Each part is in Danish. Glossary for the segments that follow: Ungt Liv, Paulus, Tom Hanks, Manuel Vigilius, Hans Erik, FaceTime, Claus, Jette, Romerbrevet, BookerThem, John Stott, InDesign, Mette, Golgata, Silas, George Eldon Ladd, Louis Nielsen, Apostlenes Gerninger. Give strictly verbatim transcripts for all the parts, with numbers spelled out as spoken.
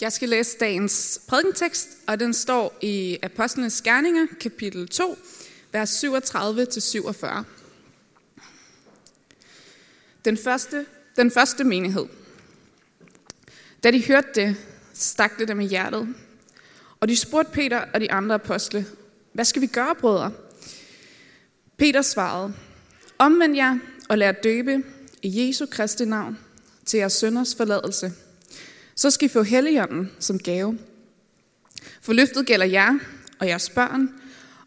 Jeg skal læse dagens prædikentekst, og den står i Apostlenes Gerninger, kapitel to, vers syvogtredive til syvogfyrre. Den første, den første menighed. Da de hørte det, stak det dem i hjertet. Og de spurgte Peter og de andre apostle, hvad skal vi gøre, brødre? Peter svarede, omvend jer og lad døbe i Jesu Kristi navn til jeres synders forladelse. Så skal I få Helligånden som gave. For løftet gælder jer og jeres børn,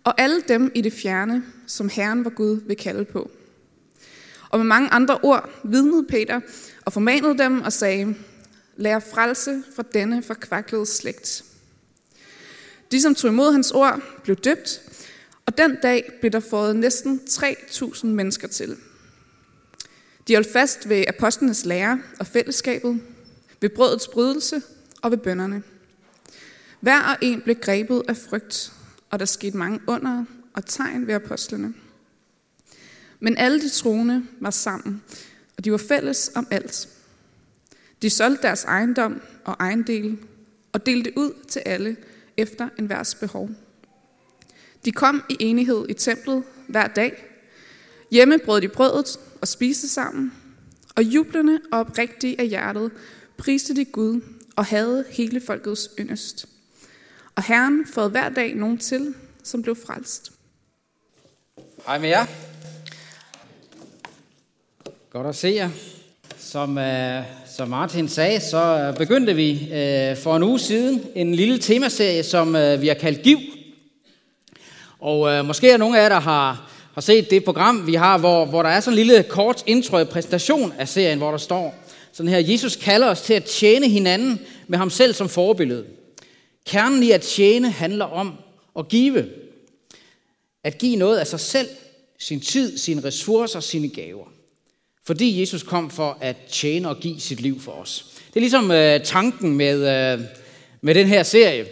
og alle dem i det fjerne, som Herren vor Gud vil kalde på. Og med mange andre ord vidnede Peter og formanede dem og sagde, lad jer frelse fra denne forkvaklede slægt. De, som tog imod hans ord, blev døbt, og den dag blev der fået næsten tre tusind mennesker til. De holdt fast ved apostlenes lære og fællesskabet, ved brødets brydelse og ved bønnerne. Hver og en blev grebet af frygt, og der skete mange under og tegn ved apostlene. Men alle de troende var sammen, og de var fælles om alt. De solgte deres ejendom og ejendele, og delte ud til alle efter enhvers behov. De kom i enighed i templet hver dag. Hjemme brød de brødet og spiste sammen, og jublende og oprigtige af hjertet priste de Gud og havde hele folkets yndest. Og Herren fået hver dag nogen til, som blev frelst. Hej med jer. Godt at se jer. Som, øh, som Martin sagde, så begyndte vi øh, for en uge siden en lille temaserie, som øh, vi har kaldt Giv. Og øh, måske er nogle af jer, der har, har set det program, vi har, hvor, hvor der er sådan en lille kort intro-præsentation af serien, hvor der står sådan her, Jesus kalder os til at tjene hinanden med ham selv som forbillede. Kernen i at tjene handler om at give. At give noget af sig selv, sin tid, sine ressourcer, sine gaver. Fordi Jesus kom for at tjene og give sit liv for os. Det er ligesom øh, tanken med, øh, med den her serie.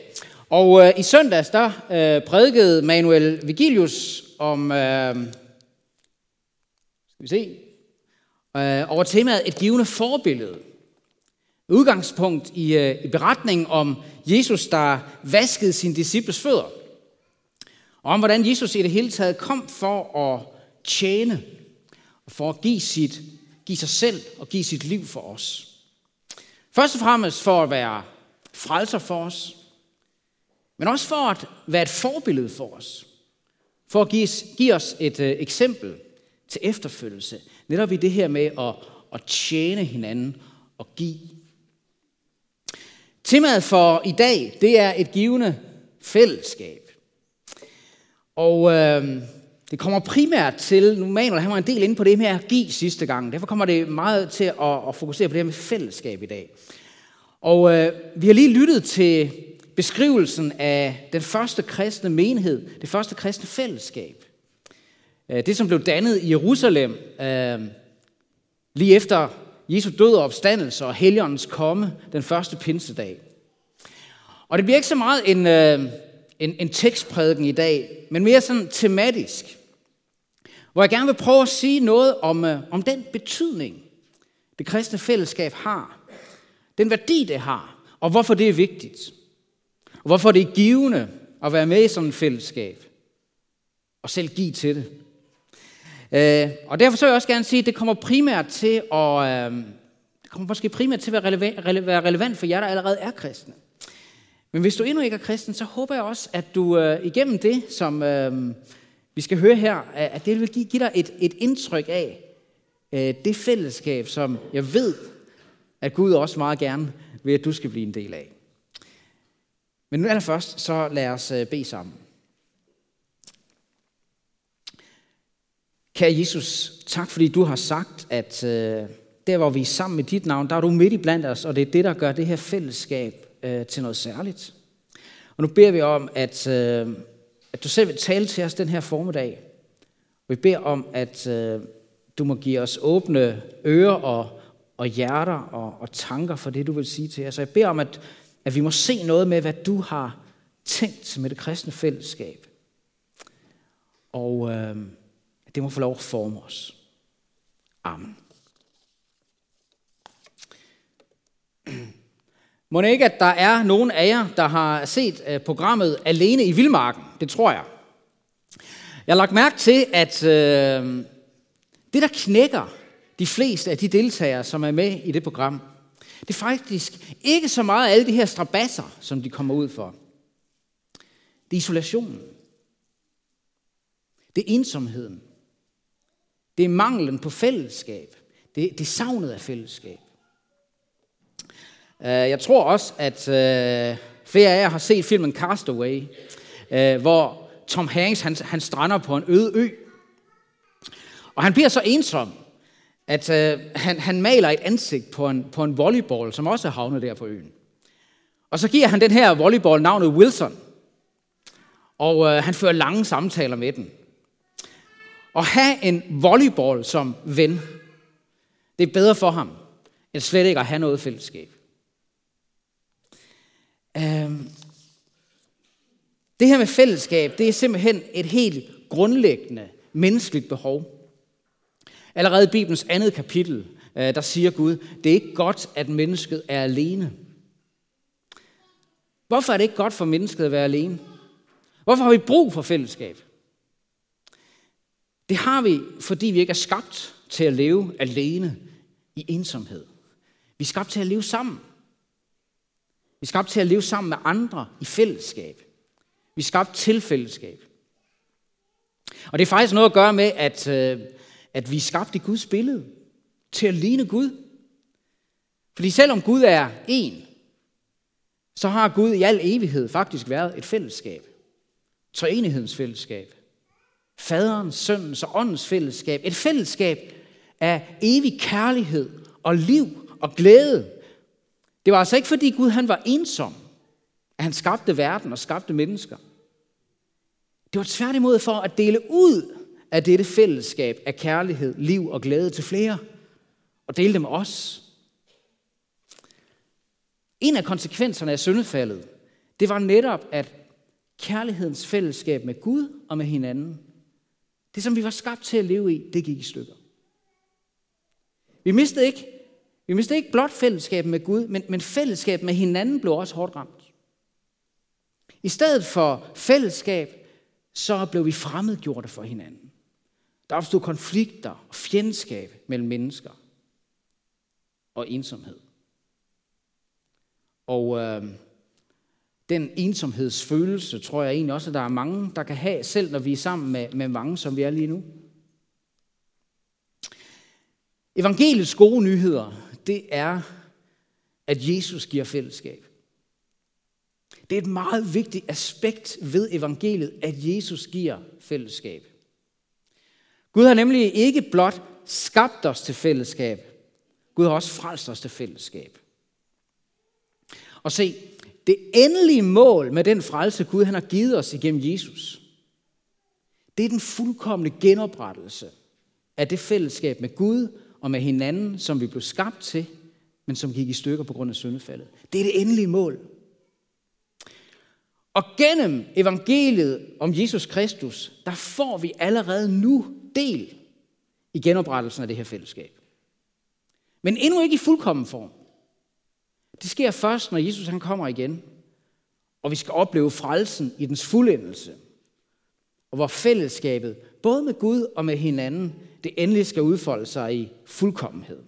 Og øh, i søndags, der øh, prædikede Manuel Vigilius om, øh, skal vi se, øh, over temaet et givende forbillede. Udgangspunkt i, øh, i beretningen om Jesus, der vaskede sine disciples fødder. Og om hvordan Jesus i det hele taget kom for at tjene, for at give, sit, give sig selv og give sit liv for os. Først og fremmest for at være frelser for os, men også for at være et forbillede for os. For at give, give os et øh, eksempel til efterfølgelse, netop i det her med at, at tjene hinanden og give. Temaet for i dag, det er et givende fællesskab. Og Øh, Det kommer primært til, nu Manuel, han var en del inde på det med at give sidste gang. Derfor kommer det meget til at, at fokusere på det her med fællesskab i dag. Og øh, vi har lige lyttet til beskrivelsen af den første kristne menighed, det første kristne fællesskab. Det, som blev dannet i Jerusalem, øh, lige efter Jesu død og opstandelse og Helligåndens komme, den første pinsedag. Og det bliver ikke så meget en, øh, en, en tekstprædiken i dag, men mere sådan tematisk. Hvor jeg gerne vil prøve at sige noget om, øh, om den betydning, det kristne fællesskab har. Den værdi, det har, og hvorfor det er vigtigt. Og hvorfor det er givende at være med i sådan et fællesskab. Og selv give til det. Øh, og derfor så vil jeg også gerne sige, at det kommer primært til at, øh, det kommer måske primært til at være relevant, være relevant for jer, der allerede er kristne. Men hvis du endnu ikke er kristen, så håber jeg også, at du øh, igennem det, som Øh, vi skal høre her, at det vil give dig et, et indtryk af det fællesskab, som jeg ved, at Gud også meget gerne vil, at du skal blive en del af. Men nu allerførst, så lad os bede sammen. Kære Jesus, tak fordi du har sagt, at der hvor vi er sammen med dit navn, der er du midt i blandt os, og det er det, der gør det her fællesskab til noget særligt. Og nu beder vi om, at at du selv vil tale til os den her formiddag. Vi beder om, at øh, du må give os åbne ører og, og hjerter og, og tanker for det, du vil sige til os. Og jeg beder om, at, at vi må se noget med, hvad du har tænkt med det kristne fællesskab. Og øh, at det må få lov at forme os. Amen. Må det ikke, at der er nogen af jer, der har set programmet Alene i Vildmarken? Det tror jeg. Jeg har lagt mærke til, at øh, det, der knækker de fleste af de deltagere, som er med i det program, det er faktisk ikke så meget alle de her strabasser, som de kommer ud for. Det er isolationen. Det er ensomheden. Det er manglen på fællesskab. Det er, det er savnet af fællesskab. Jeg tror også, at flere af jer har set filmen Castaway, hvor Tom Hanks han, han strander på en øde ø. Og han bliver så ensom, at han, han maler et ansigt på en, på en volleyball, som også er havnet der på øen. Og så giver han den her volleyball navnet Wilson. Og øh, han fører lange samtaler med den. At have en volleyball som ven, det er bedre for ham, end slet ikke at have noget fællesskab. Øhm, det her med fællesskab, det er simpelthen et helt grundlæggende menneskeligt behov. Allerede i Bibelens andet kapitel, øh, der siger Gud, det er ikke godt, at mennesket er alene. Hvorfor er det ikke godt for mennesket at være alene? Hvorfor har vi brug for fællesskab? Det har vi, fordi vi ikke er skabt til at leve alene i ensomhed. Vi er skabt til at leve sammen. Vi er skabt til at leve sammen med andre i fællesskab. Vi er skabt til fællesskab. Og det er faktisk noget at gøre med, at, at vi er skabt i Guds billede til at ligne Gud. Fordi selvom Gud er én, så har Gud i al evighed faktisk været et fællesskab. Treenighedens fællesskab, faderens, søndens og åndens fællesskab. Et fællesskab af evig kærlighed og liv og glæde. Det var altså ikke fordi Gud han var ensom, at han skabte verden og skabte mennesker. Det var tværtimod for at dele ud af dette fællesskab af kærlighed, liv og glæde til flere. Og dele det med os. En af konsekvenserne af syndefaldet, det var netop, at kærlighedens fællesskab med Gud og med hinanden, det som vi var skabt til at leve i, det gik i stykker. Vi mistede ikke, vi mistede ikke blot fællesskabet med Gud, men, men fællesskabet med hinanden blev også hårdt ramt. I stedet for fællesskab, så blev vi fremmedgjorte for hinanden. Der opstod konflikter og fjendskab mellem mennesker og ensomhed. Og øh, Den ensomhedsfølelse, tror jeg egentlig også, at der er mange, der kan have, selv når vi er sammen med, med mange, som vi er lige nu. Evangeliets gode nyheder, det er, at Jesus giver fællesskab. Det er et meget vigtigt aspekt ved evangeliet, at Jesus giver fællesskab. Gud har nemlig ikke blot skabt os til fællesskab. Gud har også frelst os til fællesskab. Og se, det endelige mål med den frelse, Gud han har givet os igennem Jesus, det er den fuldkomne genoprettelse af det fællesskab med Gud og med hinanden, som vi blev skabt til, men som gik i stykker på grund af syndefaldet. Det er det endelige mål. Og gennem evangeliet om Jesus Kristus, der får vi allerede nu del i genoprettelsen af det her fællesskab. Men endnu ikke i fuldkommen form. Det sker først, når Jesus han kommer igen, og vi skal opleve frelsen i dens fuldendelse, og hvor fællesskabet, både med Gud og med hinanden, det endelig skal udfolde sig i fuldkommenhed.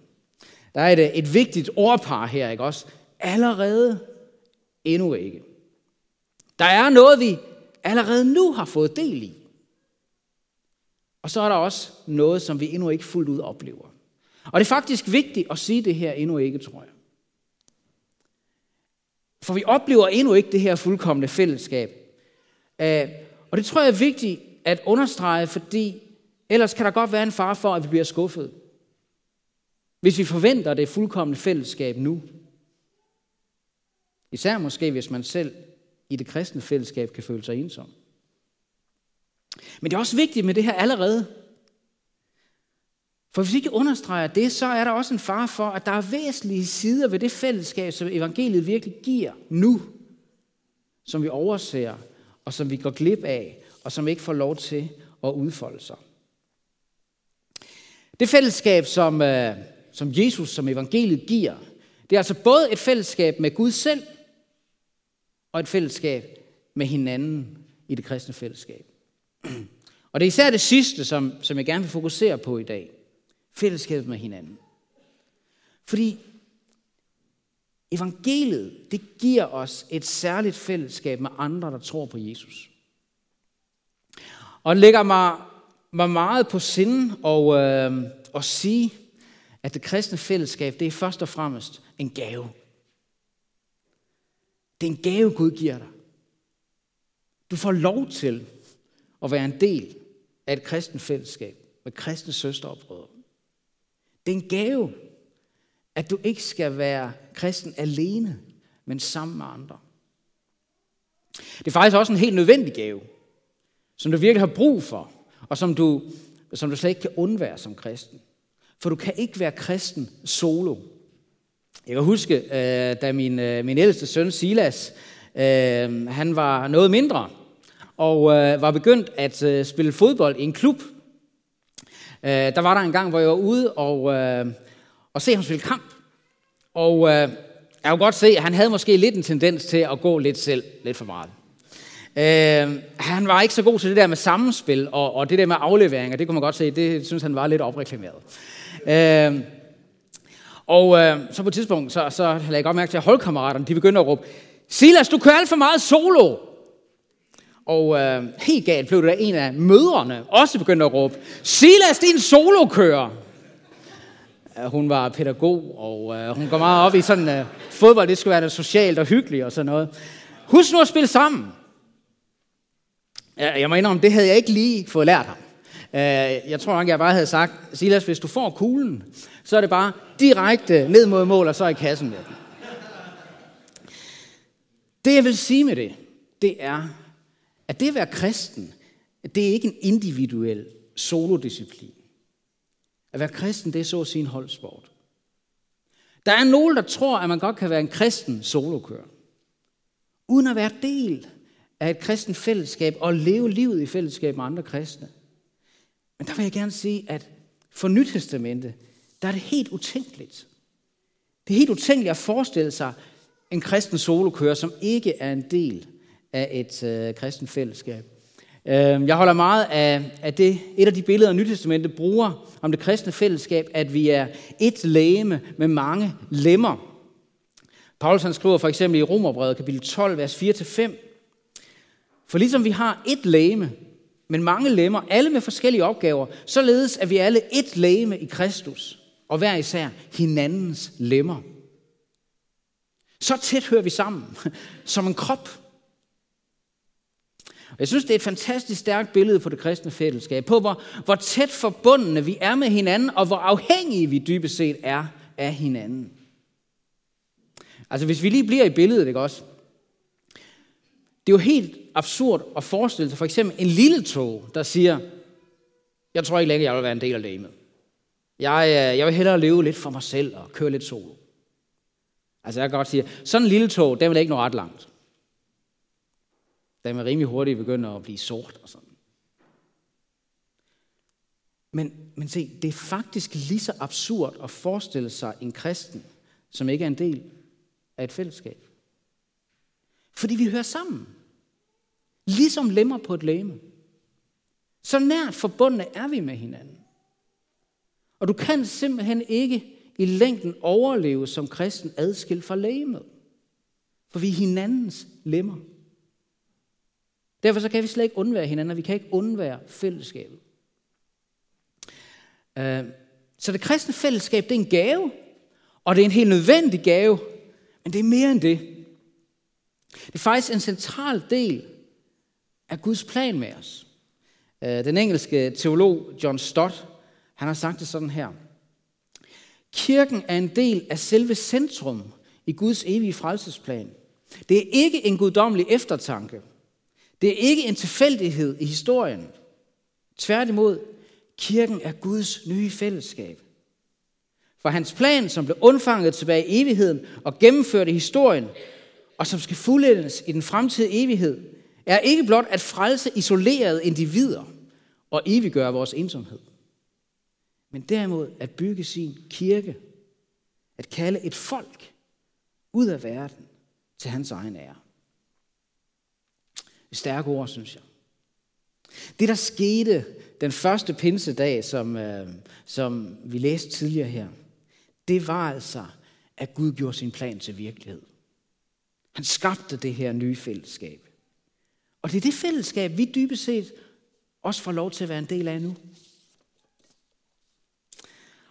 Der er et, et vigtigt ordpar her, ikke også? Allerede, endnu ikke. Der er noget, vi allerede nu har fået del i. Og så er der også noget, som vi endnu ikke fuldt ud oplever. Og det er faktisk vigtigt at sige det her endnu ikke, tror jeg. For vi oplever endnu ikke det her fuldkomne fællesskab. Og det tror jeg er vigtigt at understrege, fordi ellers kan der godt være en fare for, at vi bliver skuffet. Hvis vi forventer det fuldkomne fællesskab nu. Især måske, hvis man selv i det kristne fællesskab kan føle sig ensom. Men det er også vigtigt med det her allerede. For hvis vi ikke understreger det, så er der også en fare for, at der er væsentlige sider ved det fællesskab, som evangeliet virkelig giver nu, som vi overser, og som vi går glip af, og som ikke får lov til at udfolde sig. Det fællesskab, som, som Jesus, som evangeliet giver, Det er altså både et fællesskab med Gud selv, og et fællesskab med hinanden i det kristne fællesskab. Og det er især det sidste, som, som jeg gerne vil fokusere på i dag. Fællesskabet med hinanden. Fordi evangeliet, det giver os et særligt fællesskab med andre, der tror på Jesus. Og lægger mig, mig meget på sinde og, øh, og sige, at det kristne fællesskab, det er først og fremmest en gave. Det er en gave, Gud giver dig. Du får lov til at være en del af et kristent fællesskab med kristne søstre og brødre. Det er en gave, at du ikke skal være kristen alene, men sammen med andre. Det er faktisk også en helt nødvendig gave, som du virkelig har brug for, og som du, som du slet ikke kan undvære som kristen. For du kan ikke være kristen solo. Jeg kan huske, da min, min ældste søn Silas, han var noget mindre, og var begyndt at spille fodbold i en klub. Der var der en gang, hvor jeg var ude og, og se ham spille kamp. Og jeg kunne godt se, at han havde måske lidt en tendens til at gå lidt selv, lidt for meget. Han var ikke så god til det der med sammenspil, og, og det der med afleveringer, det kunne man godt se, det synes han var lidt opreklameret. Og øh, så på et tidspunkt, så, så lagde jeg godt mærke til, at holdkammeraterne, de begyndte at råbe, Silas, du kører alt for meget solo. Og øh, helt galt blev det der en af mødrene, også begyndte at råbe, Silas, det er en solokører. Hun var pædagog, og øh, hun går meget op i sådan, øh, fodbold, det skulle være noget socialt og hyggeligt og sådan noget. Husk nu at spille sammen. Jeg må indrømme, det havde jeg ikke lige fået lært ham. Jeg tror nok, jeg bare havde sagt, Silas, hvis du får kuglen, så er det bare direkte ned mod mål, og så i kassen med den. Det, jeg vil sige med det, det er, at det at være kristen, det er ikke en individuel solodisciplin. At være kristen, det er så at sige en holdsport. Der er nogen, der tror, at man godt kan være en kristen solokører, uden at være del af et kristent fællesskab og leve livet i fællesskab med andre kristne. Men der vil jeg gerne sige, at for Nytestamentet, der er det helt utænkeligt. Det er helt utænkeligt at forestille sig en kristen solokører, som ikke er en del af et øh, kristent fællesskab. Øh, jeg holder meget af, af det, et af de billeder, Nytestamentet bruger om det kristne fællesskab, at vi er et legeme med mange lemmer. Paulus han skriver for eksempel i Romerbrevet kapitel tolv, vers fire til fem. For ligesom vi har et legeme, men mange lemmer, alle med forskellige opgaver, således at vi alle ét legeme i Kristus, og hver især hinandens lemmer. Så tæt hører vi sammen, som en krop. Og jeg synes, det er et fantastisk stærkt billede på det kristne fællesskab, på hvor, hvor tæt forbundne vi er med hinanden, og hvor afhængige vi dybest set er af hinanden. Altså hvis vi lige bliver i billedet, ikke også? Det er jo helt absurd at forestille sig for eksempel en lille tog, der siger, jeg tror ikke længere, jeg vil være en del af legemet. Jeg, jeg vil hellere leve lidt for mig selv og køre lidt solo. Altså jeg kan godt sige, sådan en lille tog, den vil ikke nå ret langt. Den vil rimelig hurtigt begynde at blive sort og sådan. Men, men se, det er faktisk lige så absurd at forestille sig en kristen, som ikke er en del af et fællesskab. Fordi vi hører sammen. Ligesom lemmer på et legeme. Så nært forbundne er vi med hinanden. Og du kan simpelthen ikke i længden overleve som kristen adskilt fra legemet. For vi er hinandens lemmer. Derfor så kan vi slet ikke undvære hinanden, og vi kan ikke undvære fællesskabet. Så det kristne fællesskab, det er en gave, og det er en helt nødvendig gave, men det er mere end det. Det er faktisk en central del af Guds plan med os. Den engelske teolog John Stott, han har sagt det sådan her. Kirken er en del af selve centrum i Guds evige frelsesplan. Det er ikke en guddommelig eftertanke. Det er ikke en tilfældighed i historien. Tværtimod, kirken er Guds nye fællesskab. For hans plan, som blev undfanget tilbage i evigheden og gennemført i historien, og som skal fuldendes i den fremtidige evighed, er ikke blot at frelse isolerede individer og eviggøre vores ensomhed, men derimod at bygge sin kirke, at kalde et folk ud af verden til hans egen ære. Et stærkt ord, synes jeg. Det, der skete den første pinsedag, som, øh, som vi læste tidligere her, det var altså, at Gud gjorde sin plan til virkelighed. Han skabte det her nye fællesskab. Og det er det fællesskab, vi dybest set også får lov til at være en del af nu.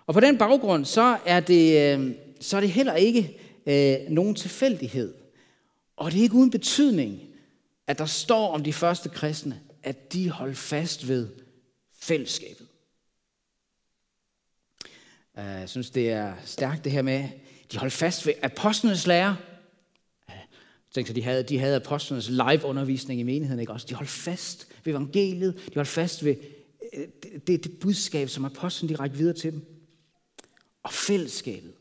Og på den baggrund, så er det, så er det heller ikke øh, nogen tilfældighed. Og det er ikke uden betydning, at der står om de første kristne, at de holdt fast ved fællesskabet. Jeg synes, det er stærkt det her med, de holdt fast ved apostlenes lære. Jeg tænkte, de havde, de havde apostlenes live-undervisning i menigheden, ikke også? De holdt fast ved evangeliet, de holdt fast ved det, det budskab, som apostlen direkte videre til dem. Og fællesskabet.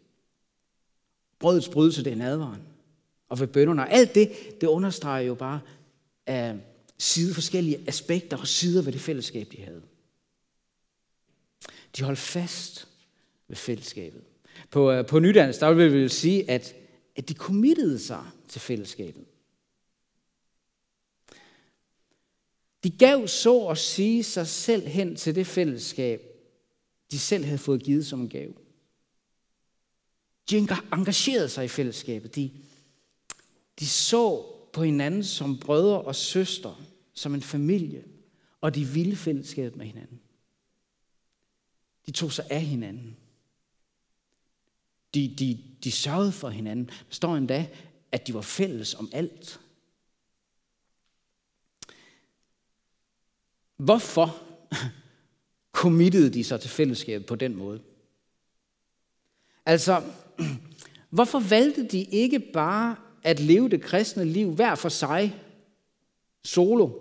Brødets brydelse, det er nadveren. Og ved bønnerne. Og alt det, det understreger jo bare uh, side forskellige aspekter og sider ved det fællesskab, de havde. De holdt fast ved fællesskabet. På, uh, på nydans, der vil vi sige, at, at de committede sig til fællesskabet. De gav så at sige sig selv hen til det fællesskab, de selv havde fået givet som en gave. De engagerede sig i fællesskabet. De, de så på hinanden som brødre og søstre, som en familie, og de ville fællesskabet med hinanden. De tog sig af hinanden. De, de, de sørgede for hinanden. Der står endda, at de var fælles om alt. Hvorfor committede de sig til fællesskabet på den måde? Altså, hvorfor valgte de ikke bare at leve det kristne liv hver for sig, solo,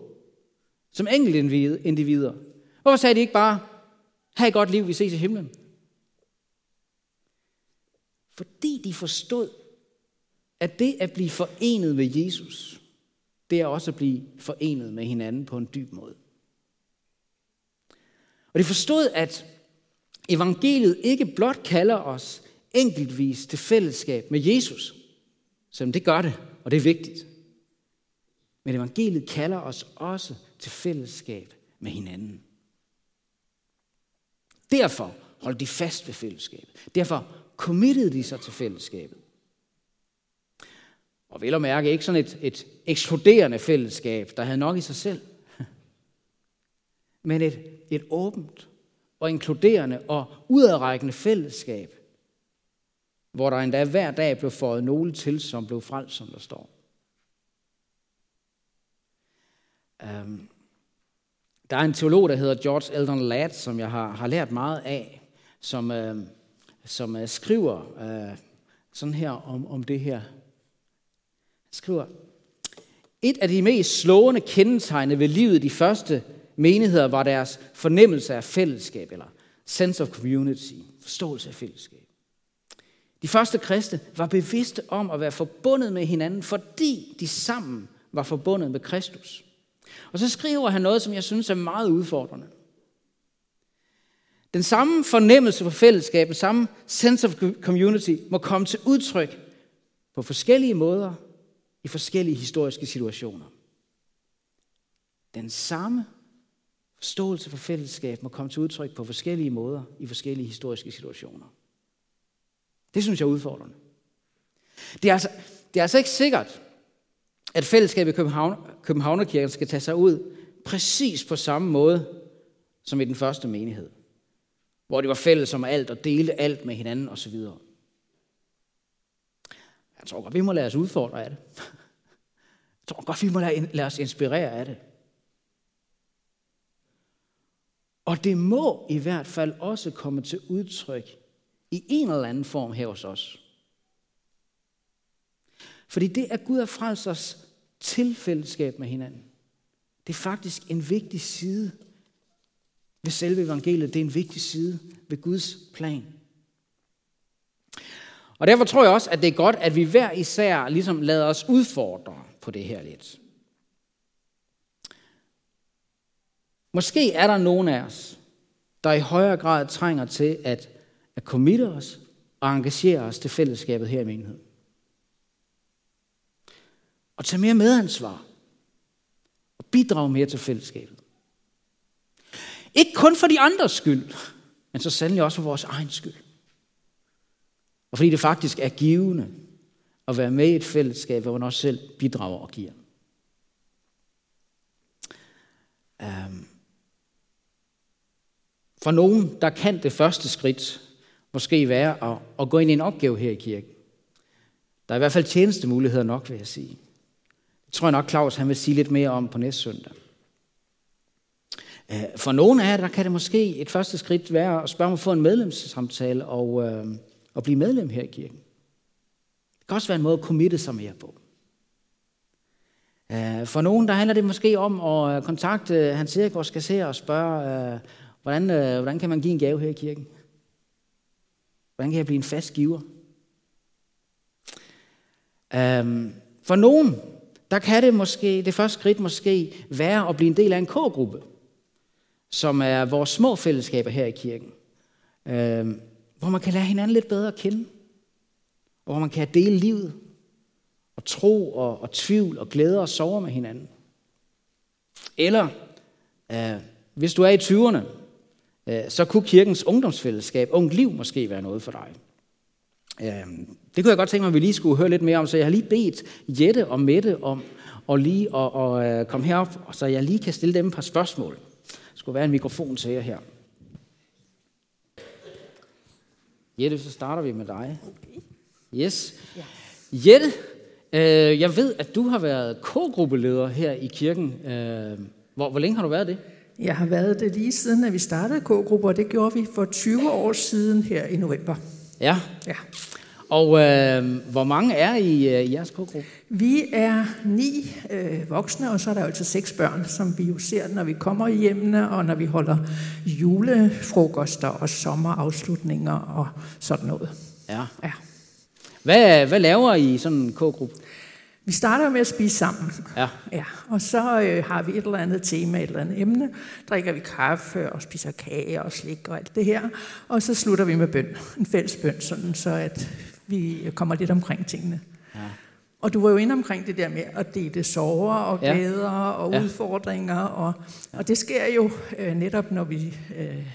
som enkeltindivider? Hvorfor sagde de ikke bare, have et godt liv, vi ses i himlen? Fordi de forstod, at det at blive forenet med Jesus, det er også at blive forenet med hinanden på en dyb måde. Og de forstod, at evangeliet ikke blot kalder os enkeltvis til fællesskab med Jesus, selvom det gør det, og det er vigtigt. Men evangeliet kalder os også til fællesskab med hinanden. Derfor holdt de fast ved fællesskabet. Derfor committede de sig til fællesskabet. Og vel at mærke ikke sådan et, et ekskluderende fællesskab, der havde nok i sig selv, men et, et åbent og inkluderende og udadrækkende fællesskab, hvor der endda hver dag blev fået nogle til, som blev frelst, som der står. Um, der er en teolog, der hedder George Eldon Ladd, som jeg har, har lært meget af, som, uh, som uh, skriver uh, sådan her om, om det her. Skriver, et af de mest slående kendetegne ved livet de første menigheder var deres fornemmelse af fællesskab, eller sense of community, forståelse af fællesskab. De første kristne var bevidste om at være forbundet med hinanden, fordi de sammen var forbundet med Kristus. Og så skriver han noget, som jeg synes er meget udfordrende. Den samme fornemmelse for fællesskab, den samme sense of community, må komme til udtryk på forskellige måder, i forskellige historiske situationer. Den samme forståelse for fællesskab må komme til udtryk på forskellige måder i forskellige historiske situationer. Det synes jeg er udfordrende. Det er altså, det er altså ikke sikkert, at fællesskabet i København, Københavnerkirken skal tage sig ud præcis på samme måde som i den første menighed, hvor de var fælles om alt og delte alt med hinanden osv. Jeg tror godt, vi må lade os udfordre af det. Jeg tror godt, vi må lade os inspirere af det. Og det må i hvert fald også komme til udtryk i en eller anden form her hos os. Fordi det, at Gud har frelst os til fællesskab med hinanden, det er faktisk en vigtig side ved selve evangeliet. Det er en vigtig side ved Guds plan. Og derfor tror jeg også, at det er godt, at vi hver især ligesom lader os udfordre på det her lidt. Måske er der nogen af os, der i højere grad trænger til at, at committe os og engagere os til fællesskabet her i menigheden. tage mere medansvar og bidrage mere til fællesskabet. Ikke kun for de andres skyld, men så sandelig også for vores egen skyld. Og fordi det faktisk er givende at være med i et fællesskab, hvor man også selv bidrager og giver. For nogen, der kan det første skridt måske være at, at gå ind i en opgave her i kirken. Der er i hvert fald tjenestemuligheder nok, vil jeg sige. Det tror jeg nok, Claus han vil sige lidt mere om på næste søndag. For nogle af jer, der kan det måske et første skridt være at spørge mig for en medlemssamtale og, øh, og blive medlem her i kirken. Det kan også være en måde at committe sig mere på. For nogen, der handler det måske om at kontakte Hans Erik, vores kasserer, og spørge, øh, hvordan, øh, hvordan kan man give en gave her i kirken? Hvordan kan jeg blive en fast giver? Øhm, for nogen, der kan det måske, det første skridt måske være at blive en del af en K-gruppe, som er vores små fællesskaber her i kirken, øhm, hvor man kan lære hinanden lidt bedre at kende, og hvor man kan dele livet, og tro og, og tvivl og glæde og sorg med hinanden. Eller, øh, hvis du er i tyverne, øh, så kunne kirkens ungdomsfællesskab, Ungt Liv, måske være noget for dig. Det kunne jeg godt tænke mig, at vi lige skulle høre lidt mere om, så jeg har lige bedt Jette og Mette om at lige og, og komme herop, så jeg lige kan stille dem et par spørgsmål. Der skulle være en mikrofon til jer her. Jette, så starter vi med dig. Yes. Jette, øh, jeg ved, at du har været K-gruppeleder her i kirken. Hvor, hvor længe har du været det? Jeg har været det lige siden, at vi startede K-grupper, og det gjorde vi for tyve år siden her i november. Ja. ja. Og øh, hvor mange er I, øh, i jeres K-gruppe? Vi er ni øh, voksne, og så er der jo altid seks børn, som vi jo ser, når vi kommer hjemme, og når vi holder julefrokoster og sommerafslutninger og sådan noget. Ja. ja. Hvad, hvad laver I sådan en K-gruppe? Vi starter med at spise sammen, ja. Ja, og så øh, har vi et eller andet tema, et eller andet emne. Drikker vi kaffe og spiser kage og slik og alt det her. Og så slutter vi med bøn, en fælles bøn, sådan så at vi kommer lidt omkring tingene. Ja. Og du var jo inde omkring det der med at dele sorger og glæder ja. og ja. udfordringer. Og, og det sker jo øh, netop, når vi øh,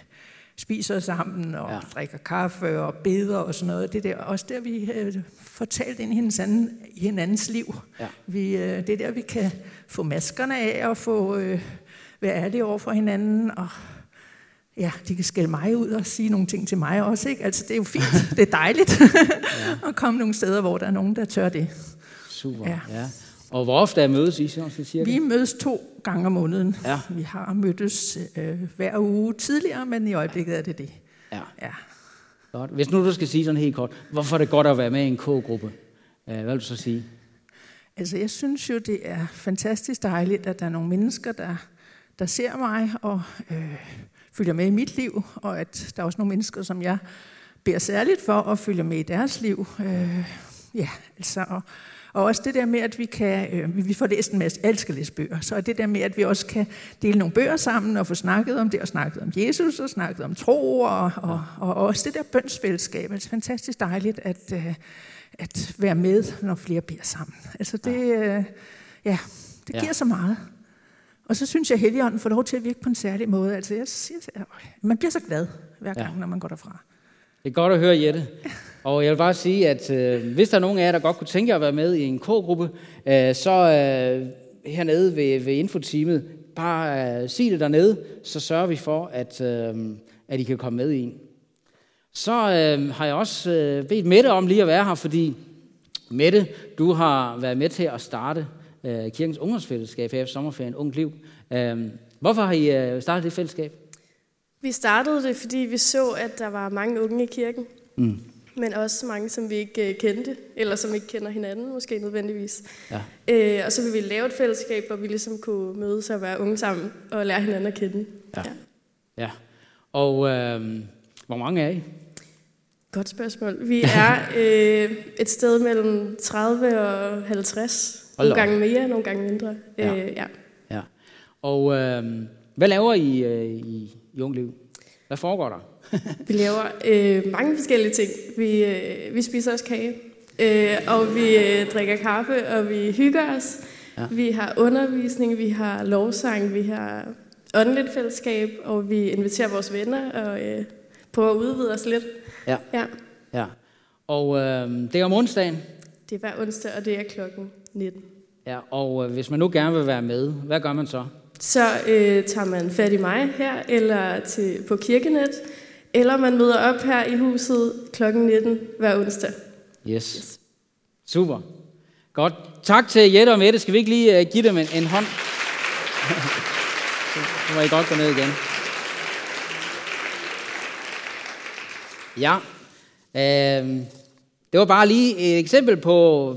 spiser sammen og ja. drikker kaffe og beder og sådan noget. Det er også der, vi øh, får talt ind i hinandens, hinandens liv. Ja. Vi, øh, det er der, vi kan få maskerne af og få øh, være ærlige over for hinanden. Og ja, de kan skælde mig ud og sige nogle ting til mig også. Ikke? Altså, det er jo fint. Det er dejligt ja. at komme nogle steder, hvor der er nogen, der tør det. Super, ja. ja. Og hvor ofte er mødes I? Cirka? Vi mødes to gange om måneden. Ja. Vi har mødtes øh, hver uge tidligere, men i øjeblikket er det det. Ja. ja. Godt. Hvis nu du skal sige sådan helt kort, hvorfor er det godt at være med i en K-gruppe? Hvad vil du så sige? Altså, jeg synes jo, det er fantastisk dejligt, at der er nogle mennesker, der, der ser mig og øh, følger med i mit liv, og at der er også nogle mennesker, som jeg beder særligt for at følge med i deres liv. Øh, ja, altså... Og, Og også det der med, at vi kan, øh, vi får læst en masse, jeg elsker at læse bøger, så det der med, at vi også kan dele nogle bøger sammen og få snakket om det, og snakket om Jesus, og snakket om tro, og, og, og også det der bønsfællesskab. Det er fantastisk dejligt at, øh, at være med, når flere beder sammen. Altså det, øh, ja, det giver ja. så meget. Og så synes jeg, at Helligånden får lov til at virke på en særlig måde. Altså jeg siger, øh, man bliver så glad hver gang, ja. når man går derfra. Det er godt at høre, Jette. Og jeg vil bare sige, at øh, hvis der er nogen af jer, der godt kunne tænke jer at være med i en K-gruppe, øh, så øh, hernede ved, ved infoteamet, bare øh, sig det dernede, så sørger vi for, at, øh, at I kan komme med i en. Så øh, har jeg også øh, bedt Mette om lige at være her, fordi Mette, du har været med til at starte øh, kirkens ungdomsfællesskab her i sommerferien, Ungt Liv. Øh, hvorfor har I øh, startet det fællesskab? Vi startede det, fordi vi så, at der var mange unge i kirken, mm. men også mange, som vi ikke kendte, eller som ikke kender hinanden, måske nødvendigvis. Ja. Øh, og så ville vi lave et fællesskab, hvor vi ligesom kunne mødes og være unge sammen og lære hinanden at kende. Ja. ja. ja. Og øh, hvor mange er I? Godt spørgsmål. Vi er øh, et sted mellem tredive og halvtreds. Hold nogle op. Gange mere, nogle gange mindre. Ja. Øh, ja. ja. Og øh, hvad laver I øh, i... i Ungt Liv? Hvad foregår der? Vi laver øh, mange forskellige ting. Vi, øh, vi spiser også kage. Øh, og vi øh, drikker kaffe, og vi hygger os. Ja. Vi har undervisning, vi har lovsang, vi har åndeligt fællesskab, og vi inviterer vores venner og øh, prøver at udvide os lidt. Ja. Ja. Ja. Og øh, det er om onsdagen? Det er hver onsdag, og det er klokken nitten. Ja, og øh, hvis man nu gerne vil være med, hvad gør man så? Så øh, tager man fat i mig her, eller til, på Kirkenet, eller man møder op her i huset klokken nitten hver onsdag. Yes. Yes. Super. Godt. Tak til Jette og Mette. Skal vi ikke lige uh, give dem en, en hånd? Så må I godt gå ned igen. Ja. Øh, det var bare lige et eksempel på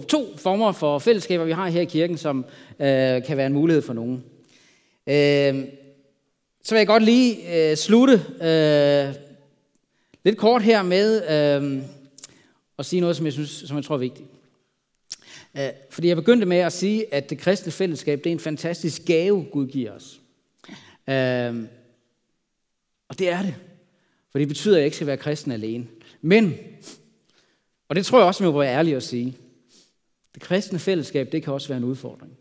to former for fællesskaber, vi har her i kirken, som øh, kan være en mulighed for nogen. Øh, så vil jeg godt lige øh, slutte øh, lidt kort her med... Øh, og sige noget, som jeg, synes, som jeg tror er vigtigt. Fordi jeg begyndte med at sige, at det kristne fællesskab, det er en fantastisk gave, Gud giver os. Og det er det. For det betyder, at jeg ikke skal være kristen alene. Men, og det tror jeg også, at jeg må være ærlig at sige, det kristne fællesskab, det kan også være en udfordring.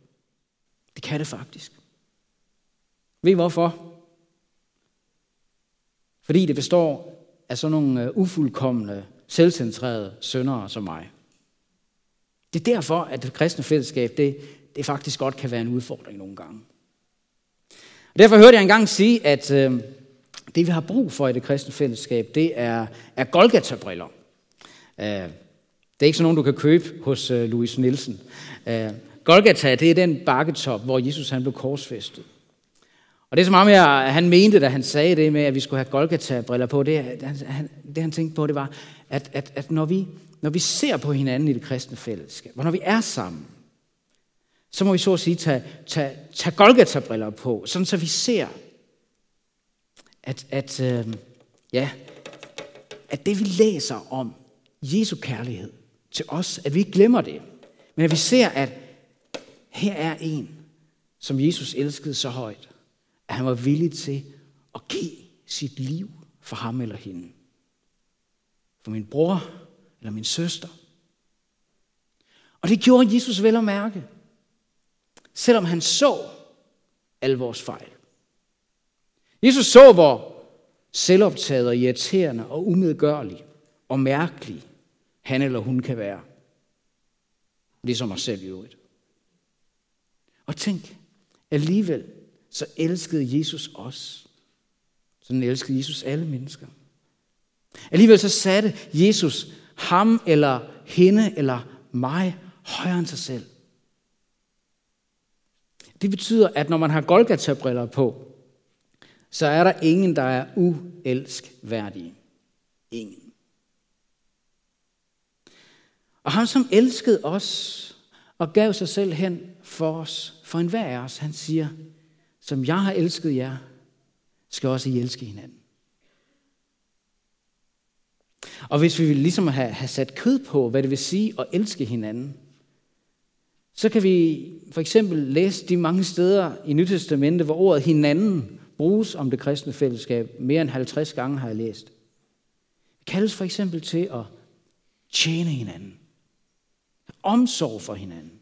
Det kan det faktisk. Ved I hvorfor? Fordi det består af sådan nogle ufuldkomne, selvcentrerede syndere som mig. Det er derfor, at det kristne fællesskab, det, det faktisk godt kan være en udfordring nogle gange. Og derfor hørte jeg engang sige, at øh, det vi har brug for i det kristne fællesskab, det er, er Golgata-briller. Øh, det er ikke sådan nogen, du kan købe hos øh, Louis Nielsen. Øh, Golgata, det er den bakketop, hvor Jesus han blev korsfæstet. Og det er så meget mere, han mente, da han sagde det med, at vi skulle have Golgata-briller på, det han, det, han tænkte på, det var, at, at, at når, vi, når vi ser på hinanden i det kristne fællesskab, og når vi er sammen, så må vi så at sige tage, tage, tage Golgata-briller på, sådan så vi ser, at, at, øh, ja, at det vi læser om Jesu kærlighed til os, at vi ikke glemmer det, men at vi ser, at her er en, som Jesus elskede så højt, at han var villig til at give sit liv for ham eller hende. For min bror eller min søster. Og det gjorde Jesus vel at mærke. Selvom han så alle vores fejl. Jesus så, hvor selvoptaget og irriterende og umedgørlig og mærkelig han eller hun kan være. Ligesom os selv i øvrigt. Og tænk, alligevel så elskede Jesus os. Sådan elskede Jesus alle mennesker. Alligevel så satte Jesus ham eller hende eller mig højere end sig selv. Det betyder, at når man har Golgata-briller på, så er der ingen, der er uelskværdige. Ingen. Og ham, som elskede os og gav sig selv hen for os, for enhver af os, han siger, som jeg har elsket jer, skal også I elske hinanden. Og hvis vi vil ligesom have, have sat kød på, hvad det vil sige at elske hinanden, så kan vi for eksempel læse de mange steder i Nyt Testamentet, hvor ordet hinanden bruges om det kristne fællesskab. Mere end halvtreds gange har jeg læst. Det kaldes for eksempel til at tjene hinanden. Omsorg for hinanden.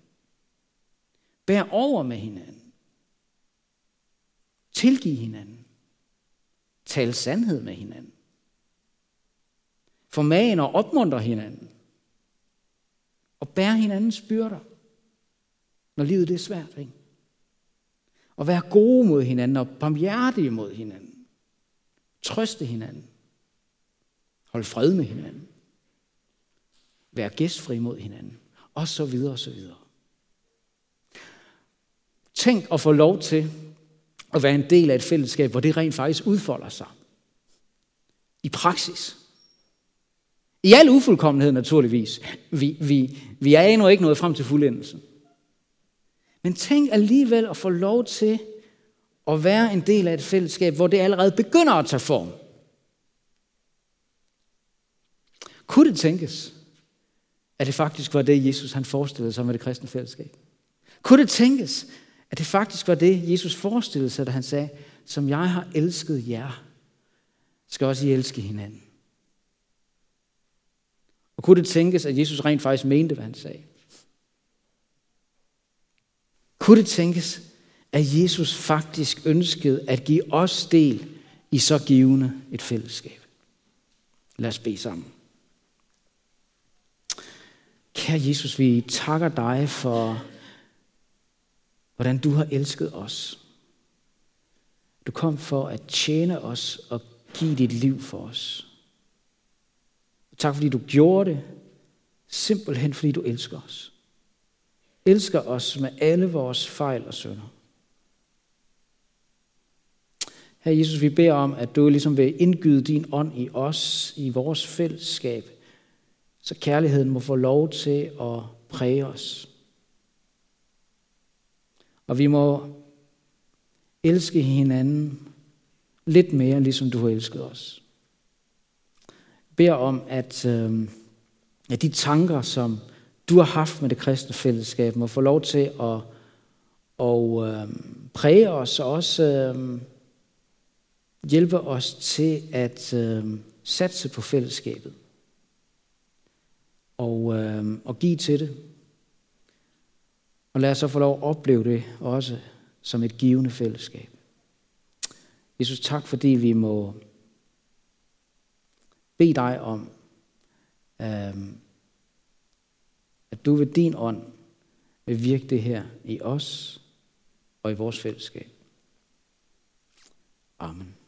Bære over med hinanden. Tilgive hinanden. Tale sandhed med hinanden. Formagen og opmuntre hinanden. Og bære hinandens byrder, når livet det er svært. Ikke? Og være gode mod hinanden og barmhjertige mod hinanden. Trøste hinanden. Hold fred med hinanden. Være gæstfri mod hinanden. Og så videre og så videre. Tænk at få lov til og være en del af et fællesskab, hvor det rent faktisk udfolder sig. I praksis. I al ufuldkommenhed naturligvis. Vi, vi, vi er endnu ikke nået frem til fuldendelsen. Men tænk alligevel at få lov til at være en del af et fællesskab, hvor det allerede begynder at tage form. Kunne det tænkes, at det faktisk var det, Jesus han forestillede sig med det kristne fællesskab? Kunne det tænkes, at det faktisk var det, Jesus forestillede sig, da han sagde, som jeg har elsket jer, skal også I elske hinanden. Og kunne det tænkes, at Jesus rent faktisk mente, hvad han sagde? Kunne det tænkes, at Jesus faktisk ønskede at give os del i så givende et fællesskab? Lad os bede sammen. Kære Jesus, vi takker dig for, hvordan du har elsket os. Du kom for at tjene os og give dit liv for os. Tak fordi du gjorde det, simpelthen fordi du elsker os. Elsker os med alle vores fejl og synder. Herre Jesus, vi beder om, at du ligesom vil indgyde din ånd i os, i vores fællesskab, så kærligheden må få lov til at præge os. Og vi må elske hinanden lidt mere, ligesom du har elsket os. Jeg beder om, at, øh, at de tanker, som du har haft med det kristne fællesskab, må få lov til at og, øh, præge os og også øh, hjælpe os til at øh, satse på fællesskabet og, øh, og give til det. Og lad os så få lov at opleve det også som et givende fællesskab. Jesus, tak fordi vi må bede dig om, øh, at du ved din ånd vil virke det her i os og i vores fællesskab. Amen.